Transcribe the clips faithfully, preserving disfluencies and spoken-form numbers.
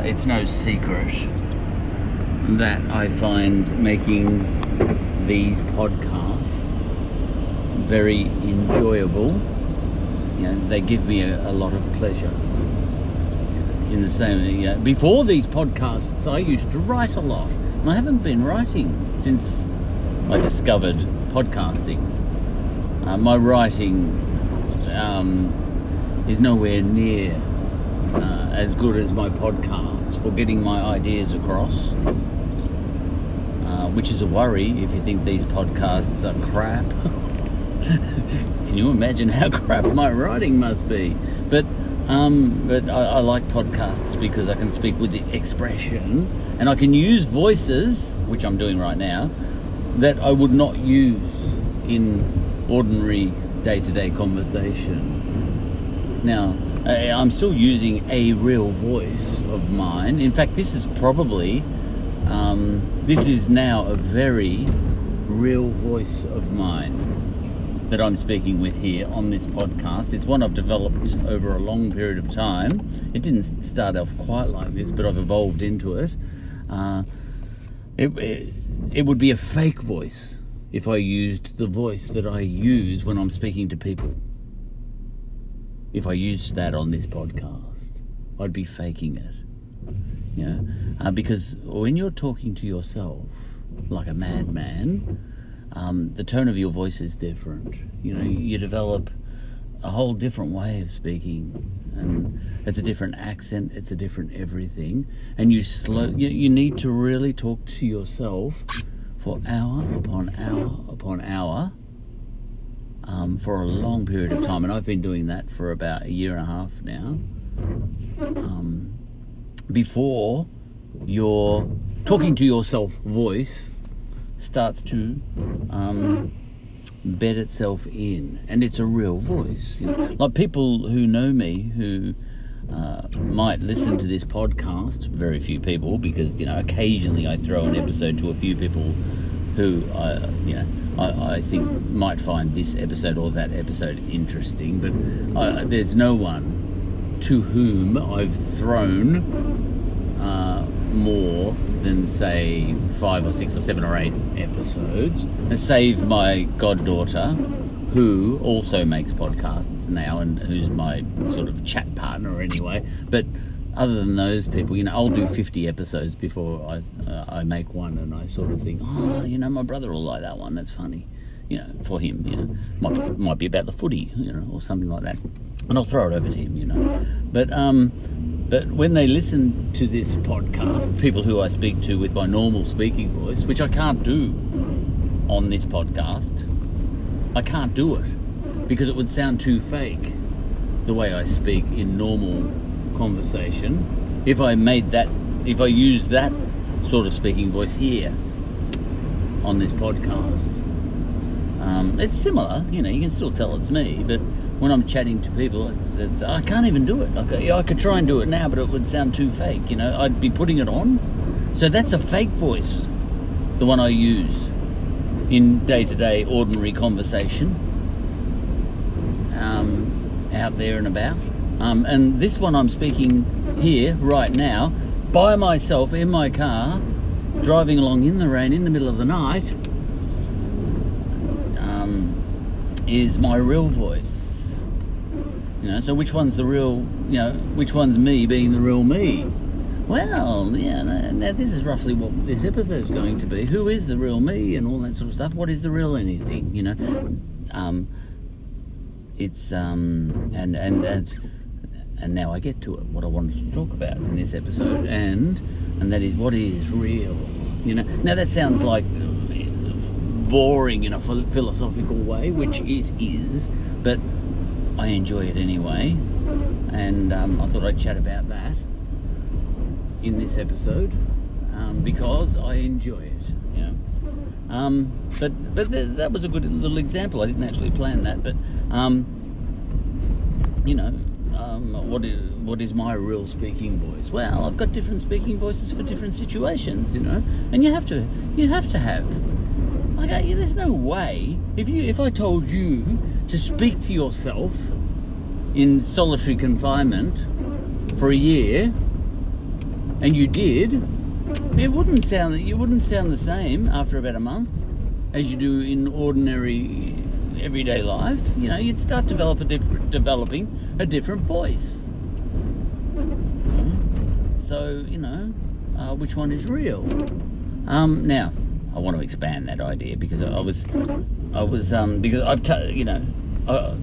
uh, it's no secret that I find making these podcasts very enjoyable. You know, they give me a, a lot of pleasure. In the same, uh, before these podcasts, I used to write a lot, and I haven't been writing since I discovered podcasting. Uh, my writing um, is nowhere near uh, as good as my podcasts for getting my ideas across, uh, which is a worry if you think these podcasts are crap. Can you imagine how crap my writing must be? But Um, but I, I like podcasts because I can speak with the expression, and I can use voices, which I'm doing right now, that I would not use in ordinary day-to-day conversation. Now, I, I'm still using a real voice of mine. In fact, this is probably, um, this is now a very real voice of mine that I'm speaking with here on this podcast. It's one I've developed over a long period of time. It didn't start off quite like this, but I've evolved into it. Uh, it, it, it would be a fake voice if I used the voice that I use when I'm speaking to people. If I used that on this podcast, I'd be faking it. You know? Uh, because when you're talking to yourself like a madman, Um, the tone of your voice is different. You know, you develop a whole different way of speaking, and it's a different accent, it's a different everything, and you slow. You, you need to really talk to yourself for hour upon hour upon hour um, for a long period of time, and I've been doing that for about a year and a half now. Um, before your talking to yourself voice starts to um, bed itself in, and it's a real voice. You know? Like people who know me, who uh, might listen to this podcast, very few people, because you know occasionally I throw an episode to a few people who I, you know, I, I think might find this episode or that episode interesting, but I, there's no one to whom I've thrown Uh, more than say five or six or seven or eight episodes, and save my goddaughter, who also makes podcasts now and who's my sort of chat partner anyway. But other than those people, you know, I'll do fifty episodes before I uh, I make one, and I sort of think, oh, you know, my brother will like that one. That's funny, you know, for him. You know, might be, might be about the footy, you know, or something like that, and I'll throw it over to him, you know. But um. But when they listen to this podcast, people who I speak to with my normal speaking voice, which I can't do on this podcast, I can't do it because it would sound too fake the way I speak in normal conversation. If I made that, if I used that sort of speaking voice here on this podcast, um, it's similar, you know, you can still tell it's me, but when I'm chatting to people, it's, it's I can't even do it. I, I could try and do it now, but it would sound too fake. You know, I'd be putting it on. So that's a fake voice, the one I use in day-to-day ordinary conversation um, out there and about. Um, and this one I'm speaking here right now by myself in my car, driving along in the rain in the middle of the night, um, is my real voice. You know, so which one's the real, you know, which one's me being the real me? Well, yeah, now this is roughly what this episode's going to be. Who is the real me and all that sort of stuff? What is the real anything, you know? Um, it's, um, and, and, and, and now I get to it, what I wanted to talk about in this episode, and, and that is what is real, you know? Now that sounds like boring in a philosophical way, which it is, but I enjoy it anyway, and um, I thought I'd chat about that in this episode um, because I enjoy it. You know? um, but but th- that was a good little example. I didn't actually plan that, but um, you know, um, what is, what is my real speaking voice? Well, I've got different speaking voices for different situations, you know, and you have to you have to have. Like, I, there's no way, if you, if I told you to speak to yourself in solitary confinement for a year, and you did, it wouldn't sound you wouldn't sound the same after about a month as you do in ordinary everyday life. You know, you'd start develop a different, developing a different voice. So, you know, uh, which one is real? Um, now, I want to expand that idea because I, I was, I was, um, because I've, t- you know, I,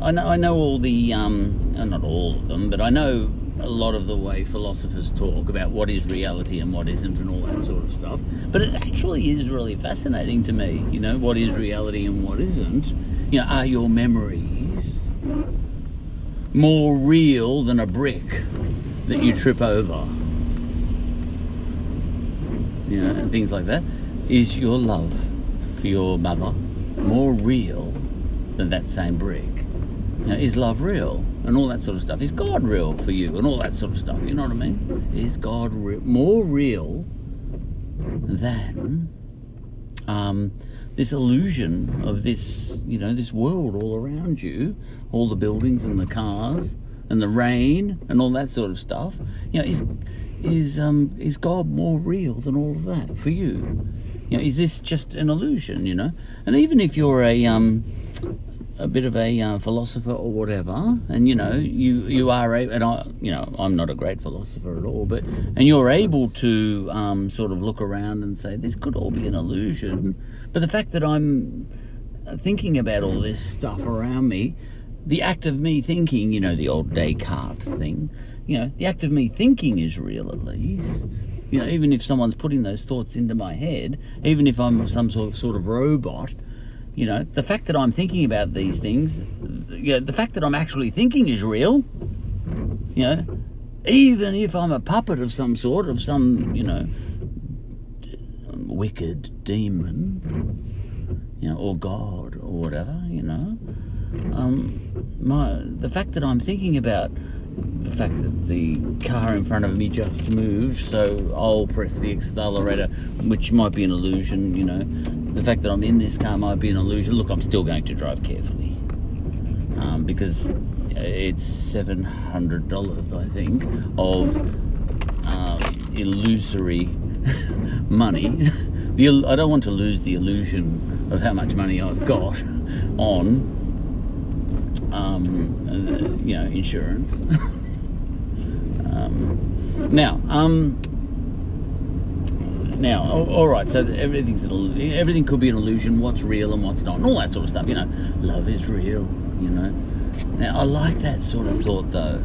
I know, I know all the, um, not all of them, but I know a lot of the way philosophers talk about what is reality and what isn't and all that sort of stuff. But it actually is really fascinating to me, you know, what is reality and what isn't. You know, are your memories more real than a brick that you trip over? You know, and things like that. Is your love for your mother more real than that same brick? You know, is love real? And all that sort of stuff. Is God real for you? And all that sort of stuff. You know what I mean? Is God re- more real than um, this illusion of this, you know, this world all around you, all the buildings and the cars and the rain and all that sort of stuff? You know, is is um is God more real than all of that for you? You know, is this just an illusion? You know, and even if you're a um. a bit of a uh, philosopher or whatever, and you know you you are a, and I you know I'm not a great philosopher at all, but and you're able to um, sort of look around and say this could all be an illusion, but the fact that I'm thinking about all this stuff around me, the act of me thinking, you know, the old Descartes thing, you know, the act of me thinking is real at least. You know, even if someone's putting those thoughts into my head, even if I'm some sort of, sort of robot. You know, the fact that I'm thinking about these things, you know, the fact that I'm actually thinking is real, you know, even if I'm a puppet of some sort, of some, you know, wicked demon, you know, or God or whatever, you know. Um, my the fact that I'm thinking about the fact that the car in front of me just moved, so I'll press the accelerator, which might be an illusion, you know. The fact that I'm in this car might be an illusion. Look, I'm still going to drive carefully um, because it's seven hundred dollars, I think, of um, illusory money. The, I don't want to lose the illusion of how much money I've got on Um, uh, you know, insurance. um, now, um, now, all, all right. So everything's an, everything could be an illusion. What's real and what's not, and all that sort of stuff. You know, love is real. You know. Now, I like that sort of thought, though,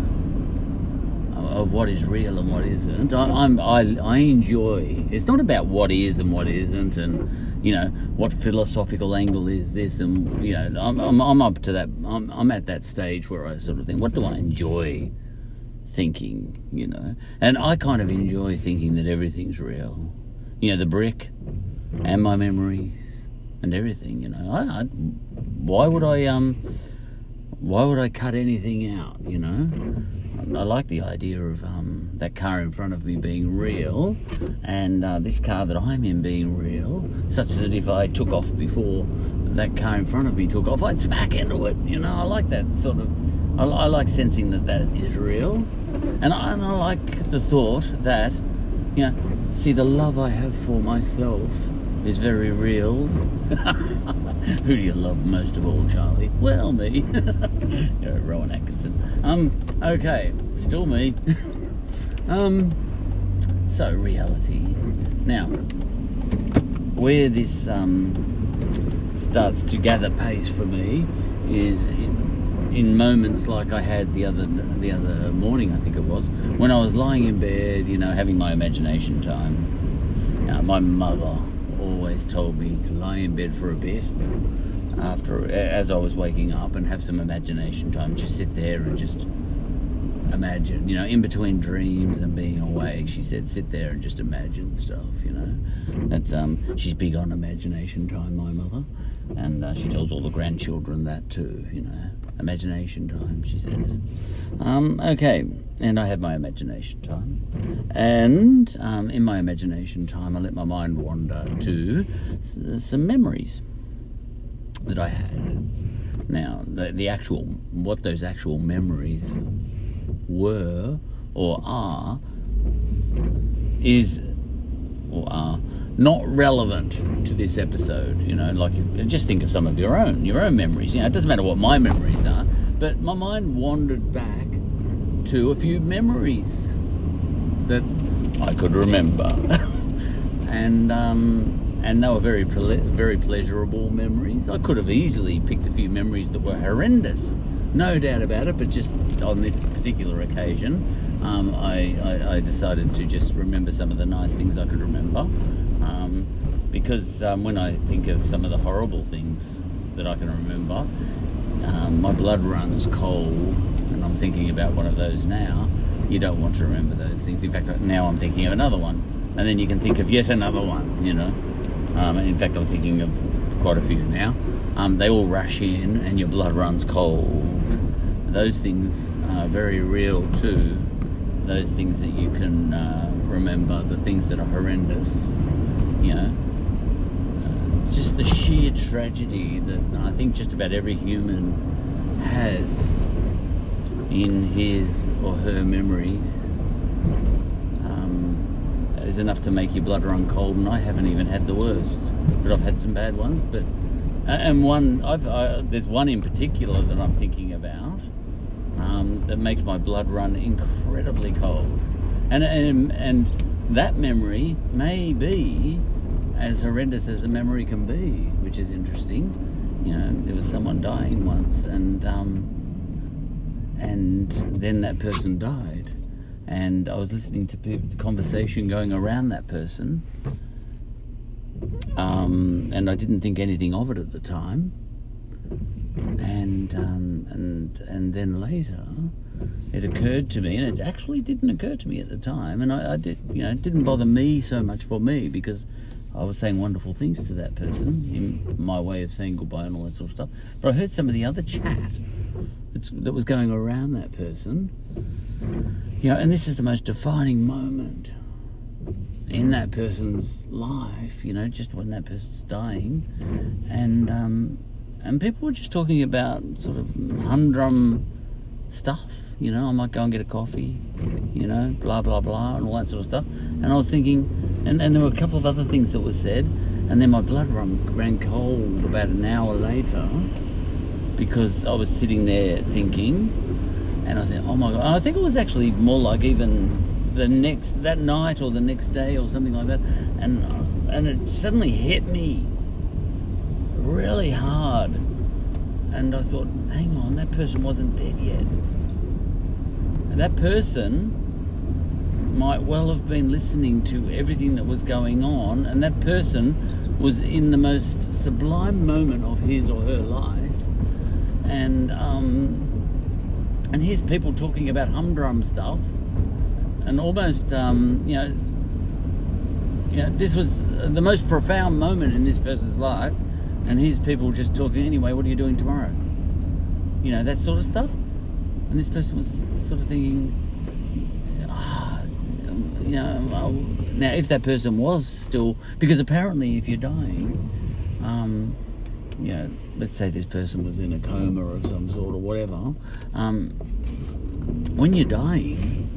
of what is real and what isn't. I, I'm, I, I enjoy. It's not about what is and what isn't, and. You know, what philosophical angle is this? And, you know, I'm I'm, I'm up to that. I'm, I'm at that stage where I sort of think, what do I enjoy thinking, you know? And I kind of enjoy thinking that everything's real. You know, the brick and my memories and everything, you know. I, I, why would I, um, why would I cut anything out, you know? I like the idea of um, that car in front of me being real and uh, this car that I'm in being real, such that if I took off before that car in front of me took off, I'd smack into it. You know, I like that sort of... I, I like sensing that that is real. And I, and I like the thought that, you know, see, the love I have for myself is very real. Who do you love most of all, Charlie? Well, me. Yeah, Rowan Atkinson. Um, okay, still me. um, so, reality. Now, where this um, starts to gather pace for me is in, in moments like I had the other the other morning, I think it was, when I was lying in bed, you know, having my imagination time. Now, my mother always told me to lie in bed for a bit after, as I was waking up, and have some imagination time. Just sit there and just imagine, you know, in between dreams and being awake. She said, sit there and just imagine stuff, you know. That's um, she's big on imagination time, my mother, and uh, she tells all the grandchildren that too, you know. Imagination time, she says. Um, okay, and I have my imagination time. And um, in my imagination time, I let my mind wander to s- some memories that I had. Now, the, the actual, what those actual memories were or are, is or are not relevant to this episode. You know, like just think of some of your own, your own memories. You know, it doesn't matter what my memories are, but my mind wandered back to a few memories that I could remember, and um, and they were very ple- very pleasurable memories. I could have easily picked a few memories that were horrendous, no doubt about it. But just on this particular occasion, um, I, I, I decided to just remember some of the nice things I could remember. Um, because um, when I think of some of the horrible things that I can remember, um, my blood runs cold, and I'm thinking about one of those now. You don't want to remember those things. In fact, now I'm thinking of another one, and then you can think of yet another one, you know. Um, in fact, I'm thinking of quite a few now. Um, they all rush in, and your blood runs cold. Those things are very real too. Those things that you can uh, remember, the things that are horrendous. You know, uh, just the sheer tragedy that I think just about every human has in his or her memories um, is enough to make your blood run cold. And I haven't even had the worst, but I've had some bad ones. But and one, I've I, there's one in particular that I'm thinking about um, that makes my blood run incredibly cold, and and and. That memory may be as horrendous as a memory can be, which is interesting. You know, there was someone dying once, and um, and then that person died. And I was listening to people, the conversation going around that person, um, and I didn't think anything of it at the time. And um, and and then later, it occurred to me, and it actually didn't occur to me at the time, and I, I did, you know, it didn't bother me so much for me because I was saying wonderful things to that person in my way of saying goodbye and all that sort of stuff. But I heard some of the other chat that's, that was going around that person, you know, and this is the most defining moment in that person's life, you know, just when that person's dying, and um, and people were just talking about sort of humdrum stuff. You know, I might go and get a coffee, you know, blah, blah, blah, and all that sort of stuff. And I was thinking, and, and there were a couple of other things that were said, and then my blood run, ran cold about an hour later because I was sitting there thinking, and I said, oh my God. And I think it was actually more like even the next, that night or the next day or something like that. And, and it suddenly hit me really hard. And I thought, hang on, that person wasn't dead yet. That person might well have been listening to everything that was going on, and that person was in the most sublime moment of his or her life, and um, and here's people talking about humdrum stuff, and almost um, you know, you know, this was the most profound moment in this person's life, and here's people just talking anyway. What are you doing tomorrow? You know, that sort of stuff. And this person was sort of thinking, oh, you know, I'll, now if that person was still, because apparently if you're dying, um, you know, let's say this person was in a coma of some sort or whatever, um, when you're dying,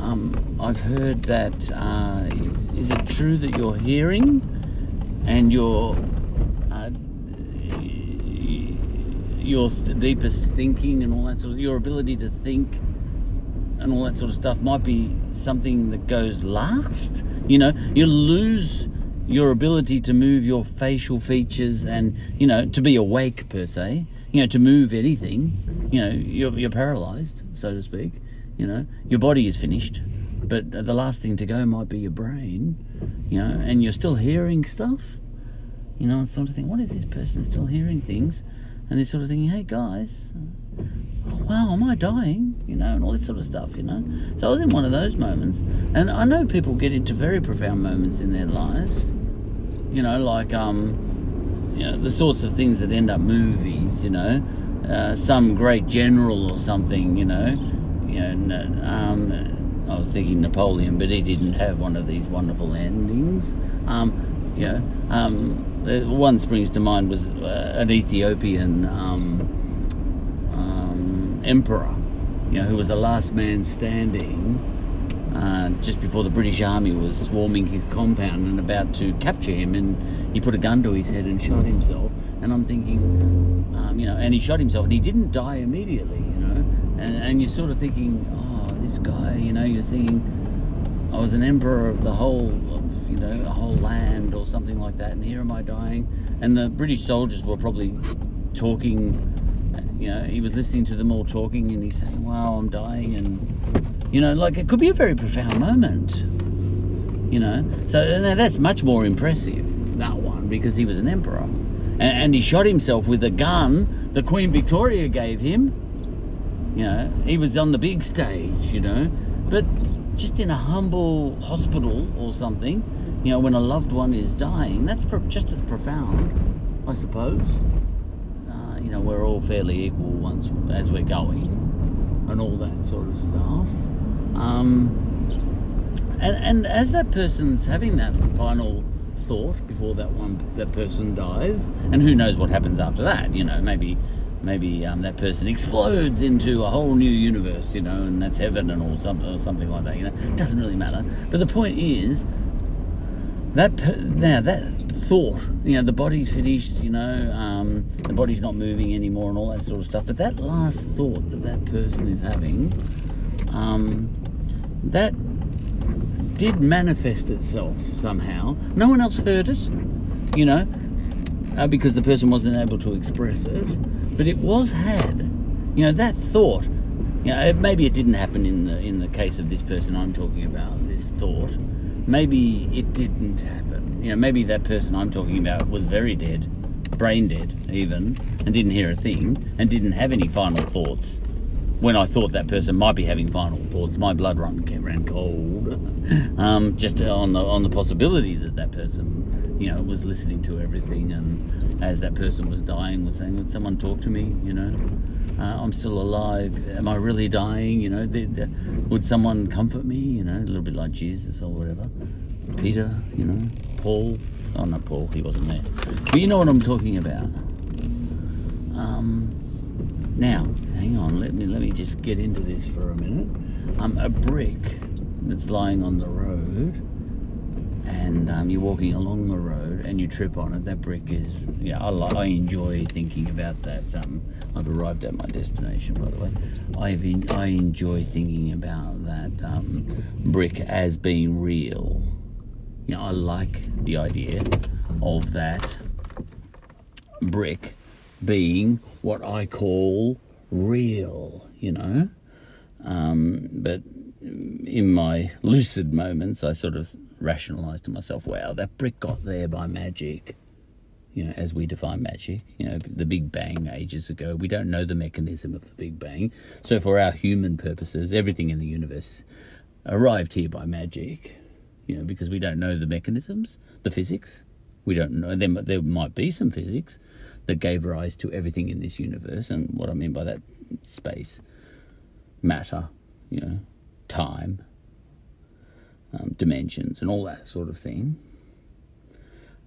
um, I've heard that, uh, is it true that you're hearing and you're your th- deepest thinking and all that sort of, your ability to think and all that sort of stuff might be something that goes last. You know, you lose your ability to move your facial features and, you know, to be awake per se, you know, to move anything, you know, you're, you're paralyzed, so to speak, you know, your body is finished, but the last thing to go might be your brain, you know, and you're still hearing stuff, you know, and sort of thing, what if this person is still hearing things? And they're sort of thinking, hey guys, oh, wow, am I dying? You know, and all this sort of stuff, you know. So I was in one of those moments. And I know people get into very profound moments in their lives. You know, like, um, you know, the sorts of things that end up movies, you know. Uh, some great general or something, you know. You know, um, I was thinking Napoleon, but he didn't have one of these wonderful endings. Um, you know, um... one springs to mind was uh, an Ethiopian um, um, emperor, you know, who was the last man standing, uh, just before the British Army was swarming his compound and about to capture him, and he put a gun to his head and shot himself. And I'm thinking, um, you know, and he shot himself, and he didn't die immediately, you know. And, and you're sort of thinking, oh, this guy, you know, you're thinking, I was an emperor of the whole, of, you know, a whole land or something like that, and here am I dying. And the British soldiers were probably talking, you know, he was listening to them all talking, and he's saying, wow, I'm dying, and, you know, like, it could be a very profound moment, you know. So that's much more impressive, that one, because he was an emperor. And, and he shot himself with a gun the Queen Victoria gave him. You know, he was on the big stage, you know, but just in a humble hospital or something, you know, when a loved one is dying, that's pro just as profound, I suppose. Uh, you know, we're all fairly equal once as we're going, and all that sort of stuff. Um, and and as that person's having that final thought before that one that person dies, and who knows what happens after that? You know, maybe. Maybe um, that person explodes into a whole new universe, you know, and that's heaven and all something or something like that. You know, it doesn't really matter. But the point is that per now that thought, you know, the body's finished, you know, um, the body's not moving anymore and all that sort of stuff. But that last thought that that person is having, um, that did manifest itself somehow. No one else heard it, you know, uh, because the person wasn't able to express it. But it was had, you know, that thought, you know, it, maybe it didn't happen in the in the case of this person I'm talking about, this thought. Maybe it didn't happen. You know, maybe that person I'm talking about was very dead, brain dead even, and didn't hear a thing, and didn't have any final thoughts. When I thought that person might be having final thoughts, my blood run ran cold, um, just on the on the possibility that that person, you know, was listening to everything, and as that person was dying, was saying, "Would someone talk to me? You know, uh, I'm still alive. Am I really dying? You know, the, the, would someone comfort me? You know, a little bit like Jesus or whatever, Peter, you know, Paul. Oh, not Paul. He wasn't there. But you know what I'm talking about. Um." Now, hang on, let me let me just get into this for a minute. Um, a brick that's lying on the road, and um, you're walking along the road and you trip on it. That brick is, yeah, I, I enjoy thinking about that. Um, I've arrived at my destination, by the way. I've en I enjoy thinking about that um, brick as being real. You know, I like the idea of that brick being what I call real, you know. Um, but in my lucid moments, I sort of rationalise to myself, wow, that brick got there by magic, you know, as we define magic, you know, the Big Bang ages ago. We don't know the mechanism of the Big Bang. So for our human purposes, everything in the universe arrived here by magic, you know, because we don't know the mechanisms, the physics. We don't know. There, there might be some physics that gave rise to everything in this universe, and what I mean by that, space, matter, you know, time, um, dimensions, and all that sort of thing.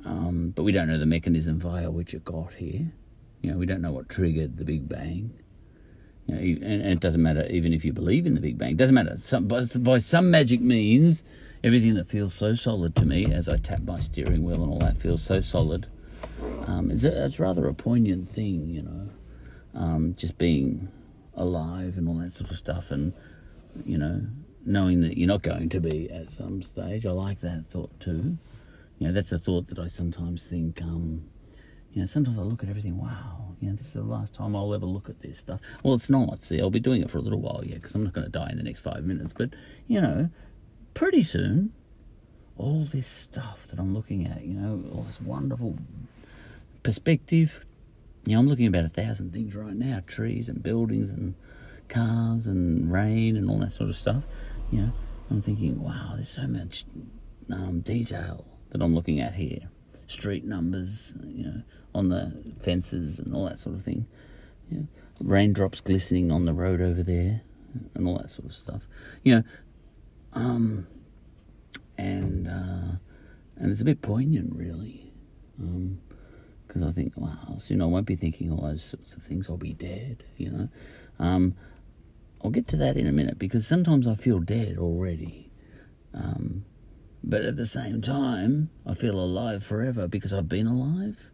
Um, but we don't know the mechanism via which it got here. You know, we don't know what triggered the Big Bang. You know, and, and it doesn't matter even if you believe in the Big Bang. It doesn't matter. Some, by, by some magic means, everything that feels so solid to me as I tap my steering wheel and all that feels so solid. Um, it's, a, it's rather a poignant thing, you know, um, just being alive and all that sort of stuff, and, you know, knowing that you're not going to be at some stage. I like that thought too. You know, that's a thought that I sometimes think, um, you know, sometimes I look at everything, wow, you know, this is the last time I'll ever look at this stuff. Well, it's not. See, I'll be doing it for a little while, yeah, because I'm not going to die in the next five minutes. But, you know, pretty soon, all this stuff that I'm looking at, you know, all this wonderful perspective. You know, I'm looking about a thousand things right now, trees and buildings and cars and rain and all that sort of stuff. You know, I'm thinking, wow, there's so much um, detail that I'm looking at here. Street numbers, you know, on the fences and all that sort of thing. You know, raindrops glistening on the road over there and all that sort of stuff. You know, um, and, uh, and it's a bit poignant, really. Um, Because I think, wow, soon I won't be thinking all those sorts of things. I'll be dead, you know. Um, I'll get to that in a minute, because sometimes I feel dead already. Um, but at the same time, I feel alive forever because I've been alive.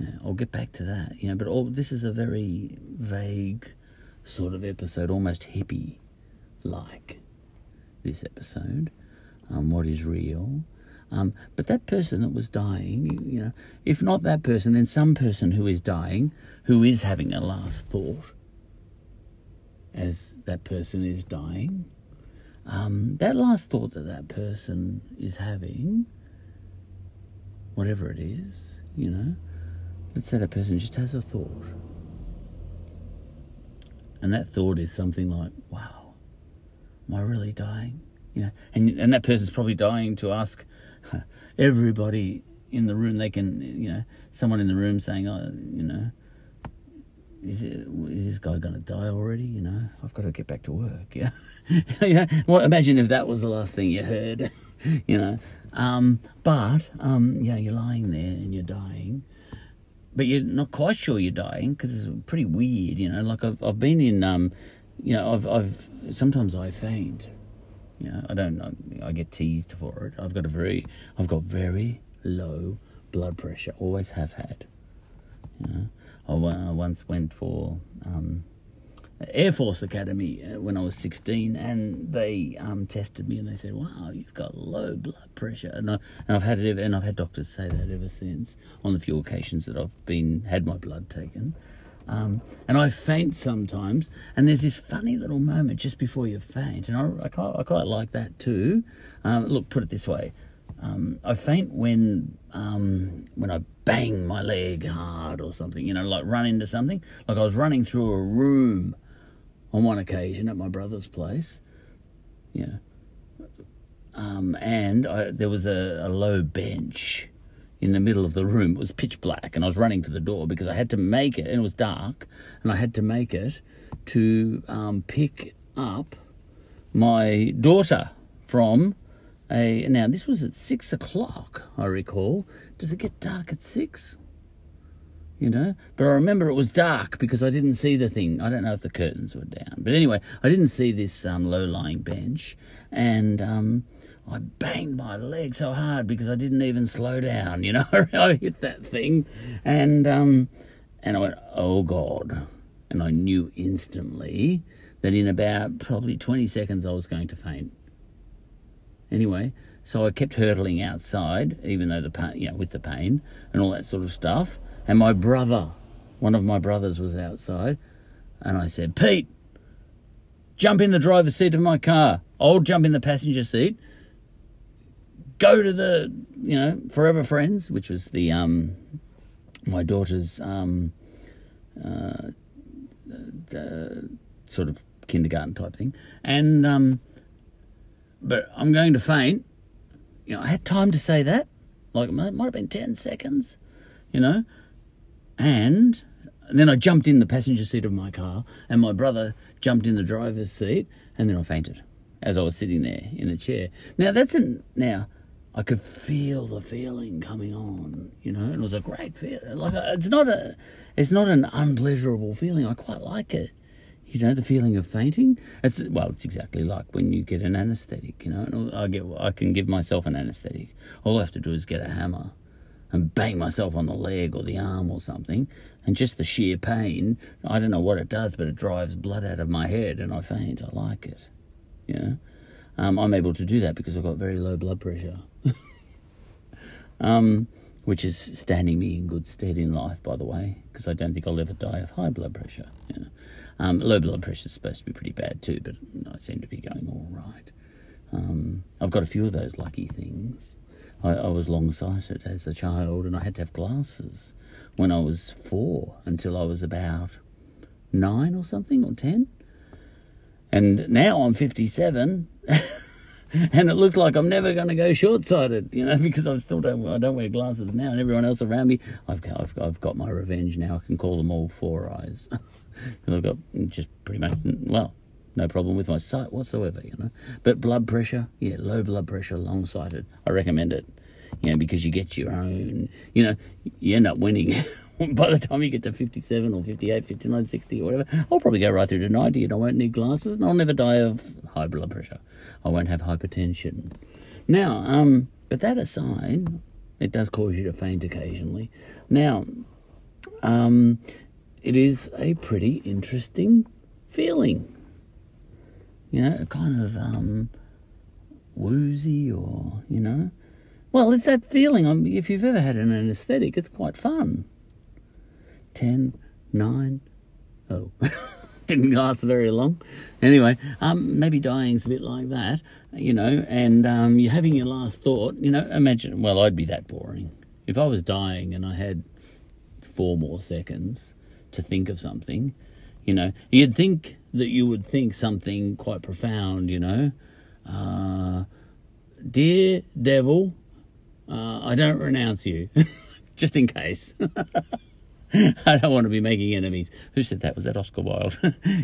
Yeah, I'll get back to that, you know, but all, this is a very vague sort of episode, almost hippie-like, this episode, um, what is real. Um, but that person that was dying, you know, if not that person, then some person who is dying, who is having a last thought as that person is dying, um, that last thought that that person is having, whatever it is, you know, let's say that person just has a thought. And that thought is something like, wow, am I really dying? You know, and and that person's probably dying to ask everybody in the room, they can, you know, someone in the room saying, oh, you know, is it, is this guy going to die already? You know, I've got to get back to work. Yeah, yeah. Well, imagine if that was the last thing you heard. You know, um, but um, yeah, you're lying there and you're dying, but you're not quite sure you're dying because it's pretty weird. You know, like I've I've been in, um, you know, I've I've sometimes I faint. You know, I don't know. I get teased for it. I've got a very, I've got very low blood pressure. Always have had. You know, I, w- I once went for um, Air Force Academy when I was sixteen, and they um, tested me and they said, "Wow, you've got low blood pressure." And, I, and I've had it, ever, and I've had doctors say that ever since on the few occasions that I've been had my blood taken. Um, and I faint sometimes, and there's this funny little moment just before you faint, and I, I, quite, I quite like that too. Um, look, put it this way: um, I faint when um, when I bang my leg hard or something, you know, like run into something. Like I was running through a room on one occasion at my brother's place, you know, um, and I, there was a, a low bench in the middle of the room. It was pitch black, and I was running for the door because I had to make it, and it was dark, and I had to make it to um, pick up my daughter from a... Now, this was at six o'clock, I recall. Does it get dark at six? You know? But I remember it was dark because I didn't see the thing. I don't know if the curtains were down. But anyway, I didn't see this um, low-lying bench, and... Um, I banged my leg so hard because I didn't even slow down, you know. I hit that thing, and um, and I went, oh, God. And I knew instantly that in about probably twenty seconds I was going to faint. Anyway, so I kept hurtling outside, even though the pain, you know, with the pain and all that sort of stuff. And my brother, one of my brothers was outside, and I said, Pete, jump in the driver's seat of my car. I'll jump in the passenger seat. Go to the, you know, Forever Friends, which was the um, my daughter's um, uh, the sort of kindergarten type thing, and um, but I'm going to faint. You know, I had time to say that, like it might have been ten seconds, you know, and, and then I jumped in the passenger seat of my car, and my brother jumped in the driver's seat, and then I fainted as I was sitting there in a chair. Now that's an now. I could feel the feeling coming on, you know, and it was a great feeling. Like it's not a, it's not an unpleasurable feeling. I quite like it, you know, the feeling of fainting. It's well, it's exactly like when you get an anaesthetic, you know. And I get, I can give myself an anaesthetic. All I have to do is get a hammer, and bang myself on the leg or the arm or something, and just the sheer pain. I don't know what it does, but it drives blood out of my head, and I faint. I like it, you know. Um, I'm able to do that because I've got very low blood pressure. Um, which is standing me in good stead in life, by the way, because I don't think I'll ever die of high blood pressure. You know? um, low blood pressure is supposed to be pretty bad too, but I seem to be going all right. Um, I've got a few of those lucky things. I, I was long-sighted as a child, and I had to have glasses when I was four until I was about nine or something, or ten. And now I'm fifty-seven... And it looks like I'm never going to go short-sighted, you know, because I still don't. I don't wear glasses now, and everyone else around me, I've I've, I've got my revenge now. I can call them all four eyes. I've got just pretty much well, no problem with my sight whatsoever, you know. But blood pressure, yeah, low blood pressure, long-sighted. I recommend it, you know, because you get your own. You know, you end up winning by the time you get to fifty-seven or fifty-eight, fifty-nine, sixty or whatever, I'll probably go right through to ninety and I won't need glasses and I'll never die of high blood pressure. I won't have hypertension. Now, um, but that aside, it does cause you to faint occasionally. Now, um, it is a pretty interesting feeling. You know, kind of um, woozy or, you know. Well, it's that feeling. If you've ever had an anaesthetic, it's quite fun. Ten, nine, oh, didn't last very long. Anyway, um, maybe dying's a bit like that, you know, and um, you're having your last thought, you know, imagine, well, I'd be that boring. If I was dying and I had four more seconds to think of something, you know, you'd think that you would think something quite profound, you know. Uh, dear devil, uh, I don't renounce you, just in case. I don't want to be making enemies. Who said that? Was that Oscar Wilde?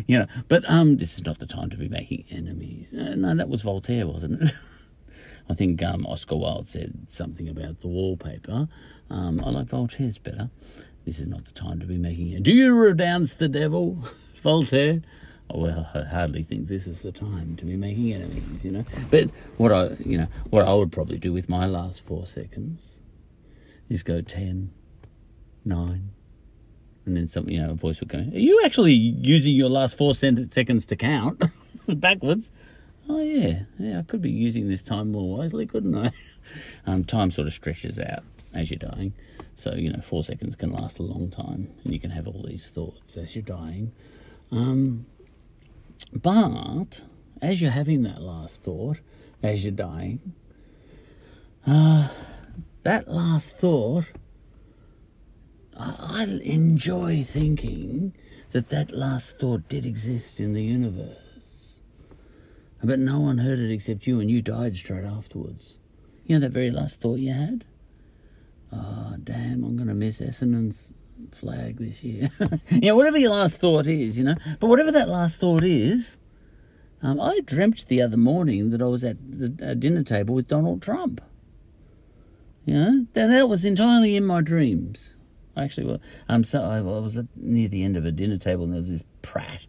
You know, but um, this is not the time to be making enemies. Uh, no, that was Voltaire, wasn't it? I think um, Oscar Wilde said something about the wallpaper. Um, I like Voltaire's better. This is not the time to be making enemies. Do you renounce the devil, Voltaire? Oh, well, I hardly think this is the time to be making enemies, you know. But what I, you know, what I would probably do with my last four seconds is go ten, nine. And then something, you know, a voice would go, are you actually using your last four cent- seconds to count backwards? Oh, yeah, yeah, I could be using this time more wisely, couldn't I? um, time sort of stretches out as you're dying. So, you know, four seconds can last a long time and you can have all these thoughts as you're dying. Um, but as you're having that last thought, as you're dying, uh, that last thought... I enjoy thinking that that last thought did exist in the universe. But no one heard it except you, and you died straight afterwards. You know that very last thought you had? Oh, damn, I'm going to miss Essendon's flag this year. You know, whatever your last thought is, you know. But whatever that last thought is, um, I dreamt the other morning that I was at the dinner table with Donald Trump. You know, that, that was entirely in my dreams. Actually, well, um, so I was at near the end of a dinner table and there was this prat,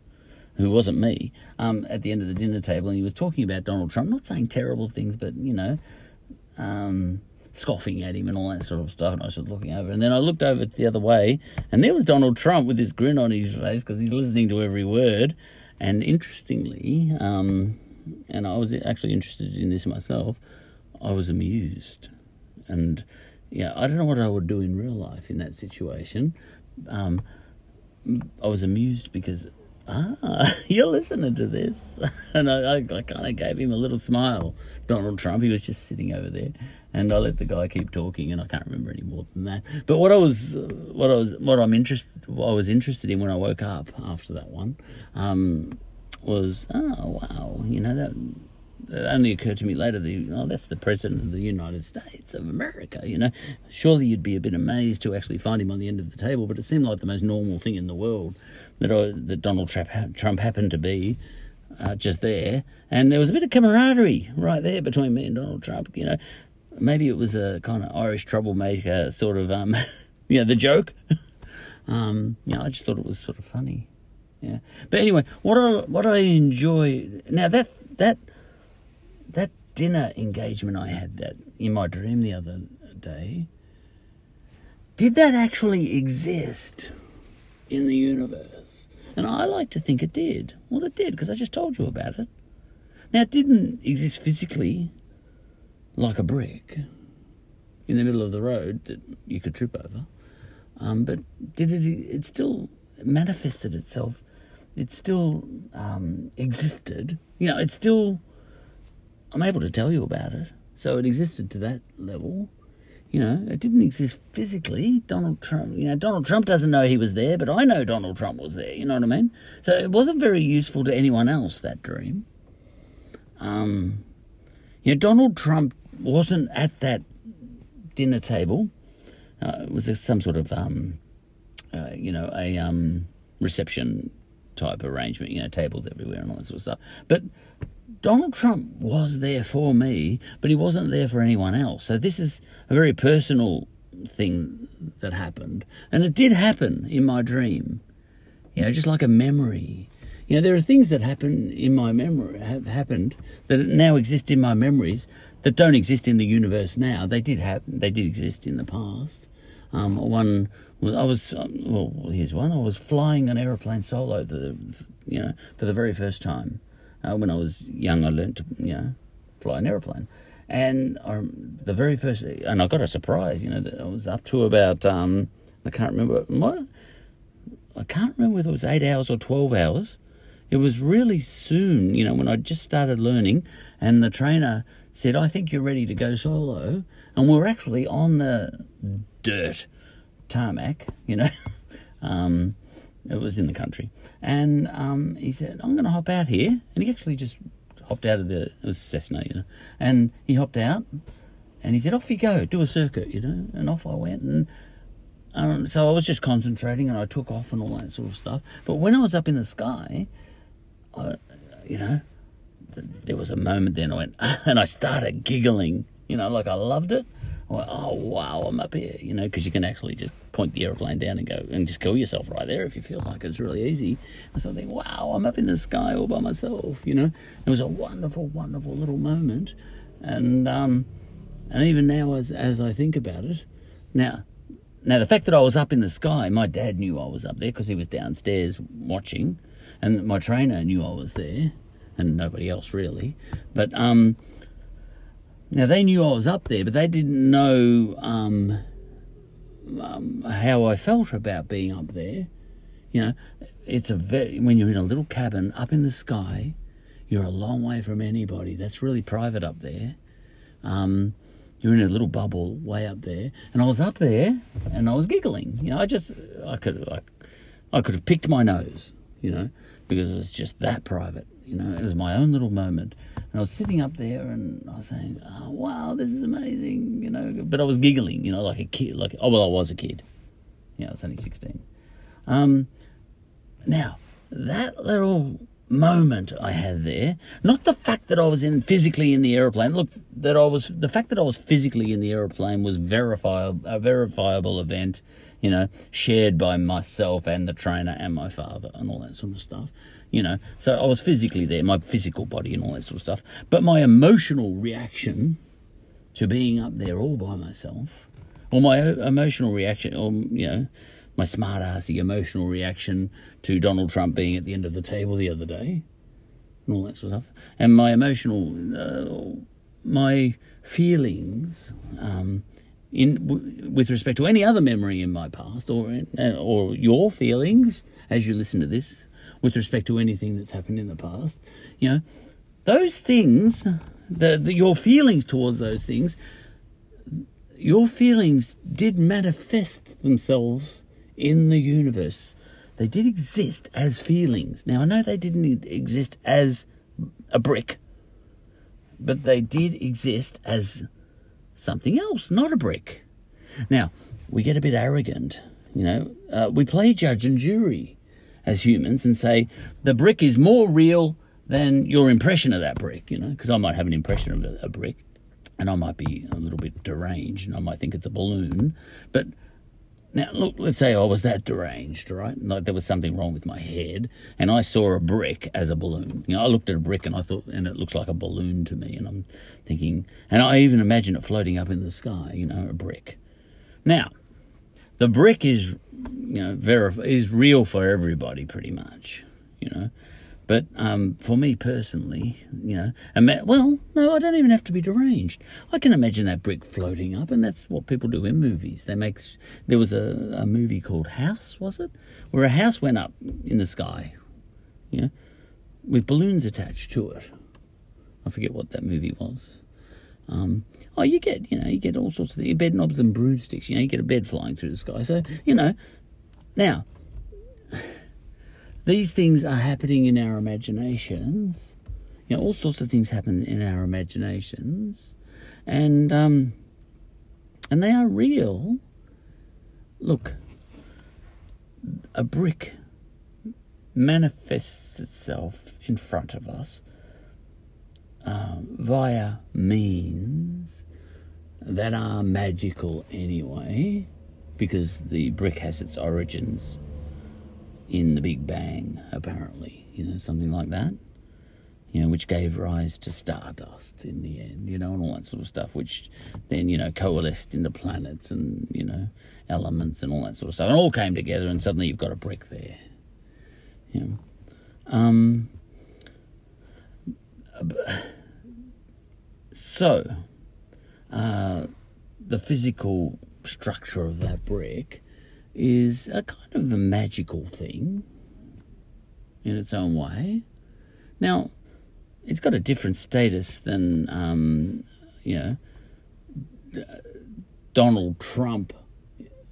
who wasn't me, um, at the end of the dinner table and he was talking about Donald Trump, not saying terrible things, but, you know, um, scoffing at him and all that sort of stuff. And I was looking over and then I looked over the other way and there was Donald Trump with this grin on his face because he's listening to every word. And interestingly, um, and I was actually interested in this myself, I was amused and... Yeah, I don't know what I would do in real life in that situation. Um, I was amused because, ah, you're listening to this. And I, I, I kind of gave him a little smile, Donald Trump. He was just sitting over there. And I let the guy keep talking, and I can't remember any more than that. But what I was, what I was, what I'm interested, what I was interested in when I woke up after that one, um, was, oh, wow, you know, that... It only occurred to me later that, oh, that's the President of the United States of America, you know. Surely you'd be a bit amazed to actually find him on the end of the table, but it seemed like the most normal thing in the world that, I, that Donald Trump, Trump happened to be uh, just there. And there was a bit of camaraderie right there between me and Donald Trump, you know. Maybe it was a kind of Irish troublemaker sort of, um, you know, the joke. um, you know, I just thought it was sort of funny, yeah. But anyway, what I, what I enjoy... Now, that that... That dinner engagement I had that in my dream the other day, did that actually exist in the universe? And I like to think it did. Well, it did, because I just told you about it. Now, it didn't exist physically like a brick in the middle of the road that you could trip over, um, but did it, it still manifested itself. It still um, existed. You know, it still... I'm able to tell you about it. So it existed to that level. You know, it didn't exist physically. Donald Trump, you know, Donald Trump doesn't know he was there, but I know Donald Trump was there, you know what I mean? So it wasn't very useful to anyone else, that dream. Um, you know, Donald Trump wasn't at that dinner table. Uh, it was a, some sort of, um, uh, you know, a um, reception type arrangement, you know, tables everywhere and all that sort of stuff. But... Donald Trump was there for me, but he wasn't there for anyone else. So this is a very personal thing that happened. And it did happen in my dream, you know, just like a memory. You know, there are things that happen in my memory, have happened that now exist in my memories that don't exist in the universe now. They did happen. They did exist in the past. Um, one, I was, well, here's one. I was flying an aeroplane solo, the, you know, for the very first time. Uh, when I was young, I learnt to, you know, fly an aeroplane. And I, the very first, and I got a surprise, you know, that I was up to about, um, I can't remember, my, I can't remember whether it was eight hours or twelve hours. It was really soon, you know, when I just started learning, and the trainer said, I think you're ready to go solo. And we were actually on the dirt tarmac, you know. um, it was in the country. And um, he said, I'm going to hop out here. And he actually just hopped out of the, it was Cessna, you know. And he hopped out and he said, off you go, do a circuit, you know. And off I went. And um, so I was just concentrating, and I took off and all that sort of stuff. But when I was up in the sky, I, you know, there was a moment then I went, and I started giggling, you know, like I loved it. I went, oh, wow, I'm up here, you know, because you can actually just point the aeroplane down and go and just kill yourself right there if you feel like it. It's really easy. And so I think, wow, I'm up in the sky all by myself, you know. It was a wonderful, wonderful little moment. And um, and even now as, as I think about it, now, now the fact that I was up in the sky, my dad knew I was up there because he was downstairs watching, and my trainer knew I was there, and nobody else really. But um, now they knew I was up there, but they didn't know um, um, how I felt about being up there. You know, it's a very, when you're in a little cabin up in the sky, you're a long way from anybody. That's really private up there. Um, you're in a little bubble way up there, and I was up there, and I was giggling. You know, I just I could I, I could have picked my nose, you know, because it was just that private. You know, it was my own little moment. And I was sitting up there and I was saying, oh, wow, this is amazing, you know. But I was giggling, you know, like a kid. Like, oh, well, I was a kid. You know, I was only sixteen. Um, now, that little moment I had there, not the fact that I was in physically in the aeroplane. Look, that I was the fact that I was physically in the aeroplane was verifiable, a verifiable event, you know, shared by myself and the trainer and my father and all that sort of stuff, you know. So I was physically there, my physical body and all that sort of stuff. But my emotional reaction to being up there all by myself, or my emotional reaction, or, you know, my smart-assy emotional reaction to Donald Trump being at the end of the table the other day and all that sort of stuff. And my emotional, uh, my feelings um, in w- with respect to any other memory in my past, or, in, uh, or your feelings as you listen to this with respect to anything that's happened in the past, you know, those things, the, the, your feelings towards those things, your feelings did manifest themselves in the universe. They did exist as feelings. Now, I know they didn't exist as a brick, but they did exist as something else, not a brick. Now, we get a bit arrogant, you know. Uh, we play judge and jury as humans and say the brick is more real than your impression of that brick, you know, because I might have an impression of a, a brick, and I might be a little bit deranged, and I might think it's a balloon, but... Now, look, let's say I was that deranged, right? Like there was something wrong with my head, and I saw a brick as a balloon. You know, I looked at a brick and I thought, and it looks like a balloon to me, and I'm thinking, and I even imagine it floating up in the sky, you know, a brick. Now, the brick is, you know, verif- is real for everybody pretty much, you know. But um, for me personally, you know, ima- well, no, I don't even have to be deranged. I can imagine that brick floating up, and that's what people do in movies. They make there was a, a movie called House, was it, where a house went up in the sky, you know, with balloons attached to it. I forget what that movie was. Um, oh, you get, you know, you get all sorts of things, bed knobs and broomsticks. You know, you get a bed flying through the sky. So, you know, now. These things are happening in our imaginations. You know, all sorts of things happen in our imaginations, and um, and they are real. Look, a brick manifests itself in front of us uh, via means that are magical anyway, because the brick has its origins in the Big Bang, apparently, you know, something like that, you know, which gave rise to stardust in the end, you know, and all that sort of stuff, which then, you know, coalesced into planets and, you know, elements and all that sort of stuff, and all came together, and suddenly you've got a brick there, you know. Um, so, uh, the physical structure of that brick is a kind of a magical thing in its own way. Now, it's got a different status than, um, you know, Donald Trump,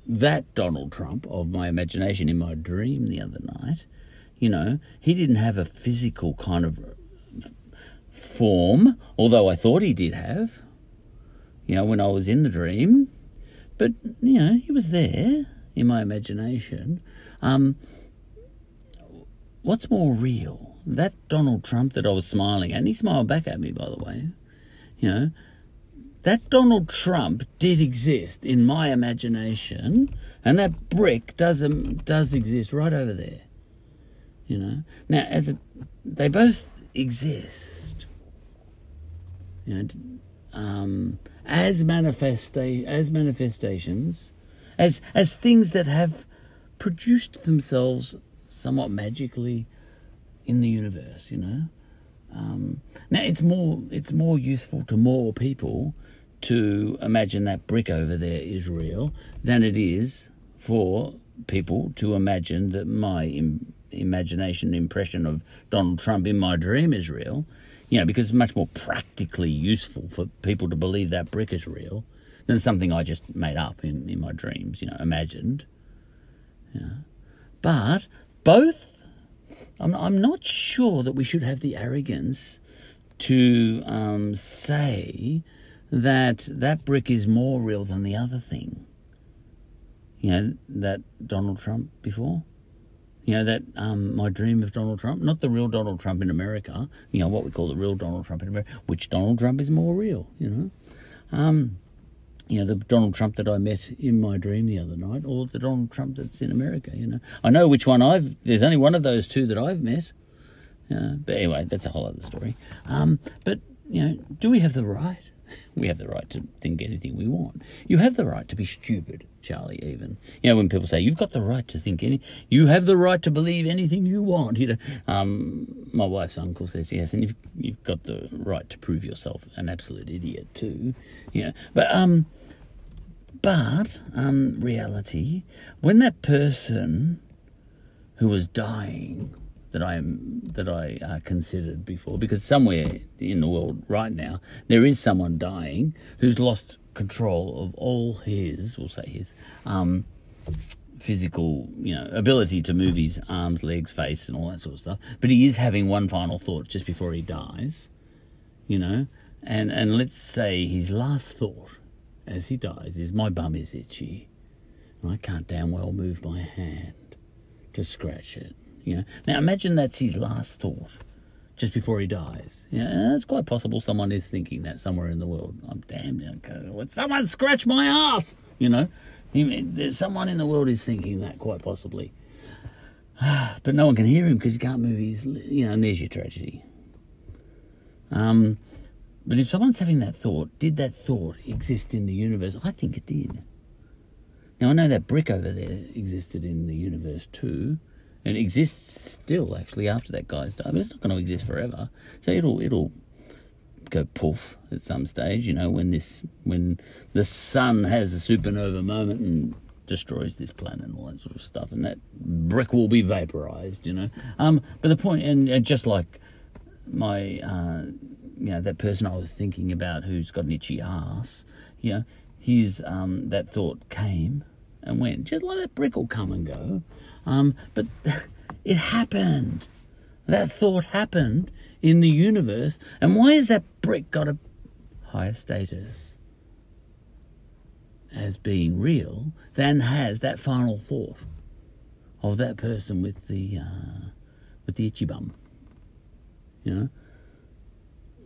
that Donald Trump of my imagination in my dream the other night. You know, he didn't have a physical kind of form, although I thought he did have, you know, when I was in the dream. But, you know, he was there in my imagination. Um, what's more real? That Donald Trump that I was smiling at, and he smiled back at me, by the way, you know, that Donald Trump did exist in my imagination, and that brick does, um, does exist right over there, you know. Now, as a, they both exist, you know, um, as manifesta- as manifestations, as as things that have produced themselves somewhat magically in the universe, you know. Um, now it's more it's more useful to more people to imagine that brick over there is real than it is for people to imagine that my im- imagination impression of Donald Trump in my dream is real, you know, because it's much more practically useful for people to believe that brick is real than something I just made up in, in my dreams, you know, imagined. You know. But both, I'm, I'm not sure that we should have the arrogance to um, say that that brick is more real than the other thing. You know, that Donald Trump before. You know, that um, my dream of Donald Trump, not the real Donald Trump in America, you know, what we call the real Donald Trump in America, which Donald Trump is more real, you know. Um, you know, the Donald Trump that I met in my dream the other night, or the Donald Trump that's in America, you know. I know which one I've... There's only one of those two that I've met. You know, but anyway, that's a whole other story. Um, but, you know, do we have the right? We have the right to think anything we want. You have the right to be stupid, Charlie, even. You know, when people say, you've got the right to think any... You have the right to believe anything you want, you know. Um, my wife's uncle says, yes, and you've, you've got the right to prove yourself an absolute idiot too, you know. But... um. But, um, reality, when that person who was dying that I that I uh, considered before, because somewhere in the world right now, there is someone dying who's lost control of all his, we'll say his, um, physical, you know, ability to move his arms, legs, face and all that sort of stuff. But he is having one final thought just before he dies, you know, and, and let's say his last thought as he dies is, my bum is itchy and I can't damn well move my hand to scratch it, you know. Now imagine that's his last thought just before he dies. You know, and it's quite possible someone is thinking that somewhere in the world. I'm damn near going, someone scratch my ass, you know. There's someone in the world is thinking that quite possibly. But no one can hear him because he can't move his, you know, and there's your tragedy. Um... But if someone's having that thought, did that thought exist in the universe? I think it did. Now, I know that brick over there existed in the universe too, and exists still, actually, after that guy's died. But it's not going to exist forever. So it'll it'll go poof at some stage, you know, when this when the sun has a supernova moment and destroys this planet and all that sort of stuff, and that brick will be vaporized, you know. Um, but the point, and, and just like my... Uh, you know, that person I was thinking about who's got an itchy ass, you know, his, um, that thought came and went, just like that brick will come and go. Um, but it happened. That thought happened in the universe. And why has that brick got a higher status as being real than has that final thought of that person with the, uh, with the itchy bum, you know?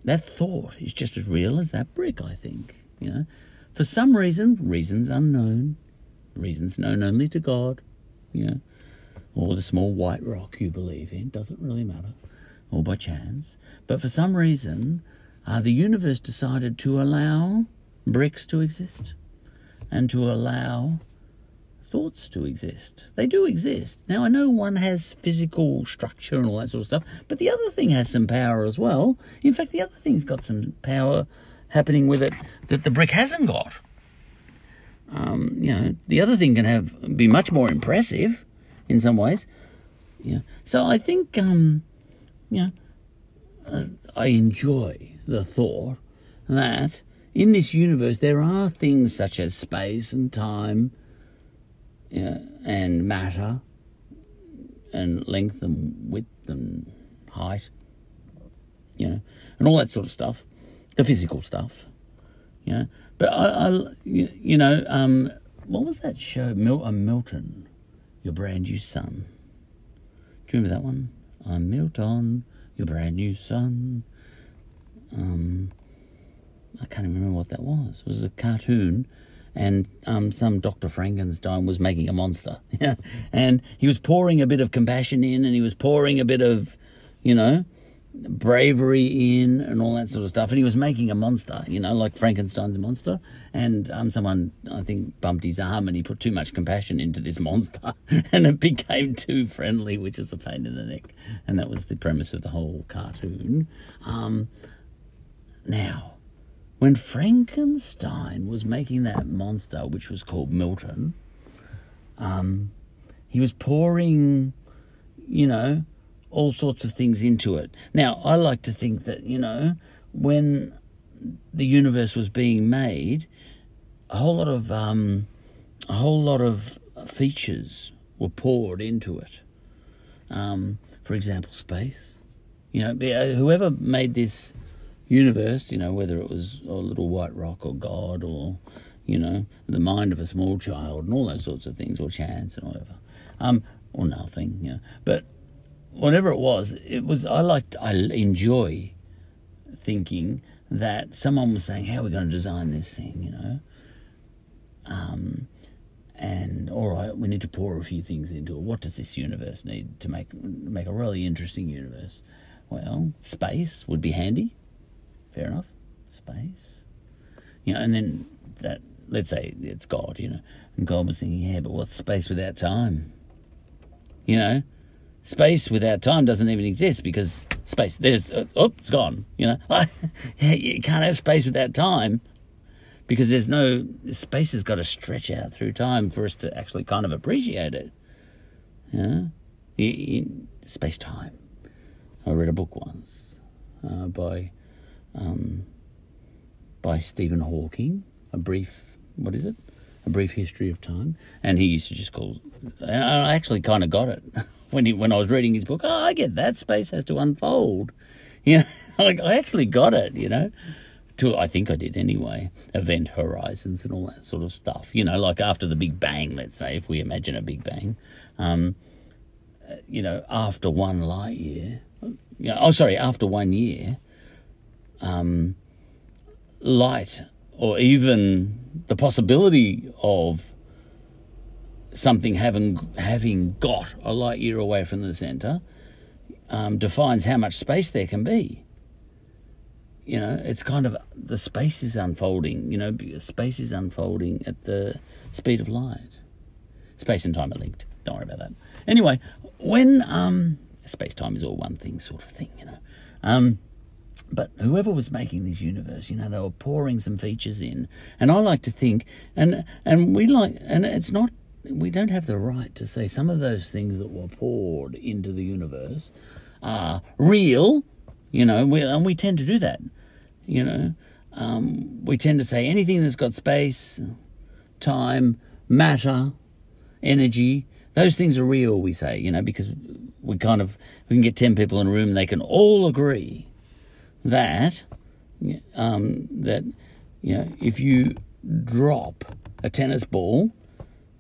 That thought is just as real as that brick, I think, you know. For some reason, reasons unknown, reasons known only to God, you know, or the small white rock you believe in, doesn't really matter, or by chance. But for some reason, uh, the universe decided to allow bricks to exist and to allow thoughts to exist. They do exist. Now, I know one has physical structure and all that sort of stuff, but the other thing has some power as well. In fact, the other thing's got some power happening with it that the brick hasn't got. Um, you know, the other thing can have be much more impressive in some ways. Yeah. So I think, um, you know, I enjoy the thought that in this universe there are things such as space and time, yeah, and matter and length and width and height, you know, and all that sort of stuff, the physical stuff, you know. But, I, I you know, um, what was that show, Mil- uh, Milton, Your Brand New Son? Do you remember that one? I'm Milton, your brand new son. Um, I can't even remember what that was. It was a cartoon. And um, some Doctor Frankenstein was making a monster. And he was pouring a bit of compassion in, and he was pouring a bit of, you know, bravery in and all that sort of stuff. And he was making a monster, you know, like Frankenstein's monster. And um, someone, I think, bumped his arm and he put too much compassion into this monster. And it became too friendly, which is a pain in the neck. And that was the premise of the whole cartoon. Um, now... When Frankenstein was making that monster, which was called Milton, um, he was pouring, you know, all sorts of things into it. Now, I like to think that, you know, when the universe was being made, a whole lot of um, a whole lot of features were poured into it. Um, for example, space. You know, whoever made this universe, you know, whether it was a little white rock or God or, you know, the mind of a small child and all those sorts of things, or chance and whatever, um, or nothing, you know. But whatever it was, it was, I liked, I enjoy thinking that someone was saying, how are we going to design this thing, you know? Um, and, all right, we need to pour a few things into it. What does this universe need to make, make a really interesting universe? Well, space would be handy. Fair enough, space. You know, and then that, let's say it's God, you know, and God was thinking, yeah, but what's space without time? You know, space without time doesn't even exist because space, there's, uh, oh, it's gone, you know. You can't have space without time because there's no, space has got to stretch out through time for us to actually kind of appreciate it. You know, you, you, space-time. I read a book once uh, by... Um, by Stephen Hawking, a brief, what is it? A Brief History of Time. And he used to just call, and I actually kind of got it when he, when I was reading his book. Oh, I get that, space has to unfold. You know, like I actually got it, you know, to, I think I did anyway, event horizons and all that sort of stuff. You know, like after the Big Bang, let's say, if we imagine a Big Bang, um, you know, after one light year, you know, oh, sorry, after one year, Um, light or even the possibility of something having having got a light year away from the centre um, defines how much space there can be. You know, it's kind of the space is unfolding, you know, space is unfolding at the speed of light. Space and time are linked. Don't worry about that. Anyway, when um, space-time is all one thing sort of thing, you know. Um, But whoever was making this universe, you know, they were pouring some features in. And I like to think, and and we like, and it's not, we don't have the right to say some of those things that were poured into the universe are real, you know, we, and we tend to do that, you know. Um, we tend to say anything that's got space, time, matter, energy, those things are real, we say, you know, because we kind of, we can get ten people in a room and they can all agree that um, that you know, if you drop a tennis ball,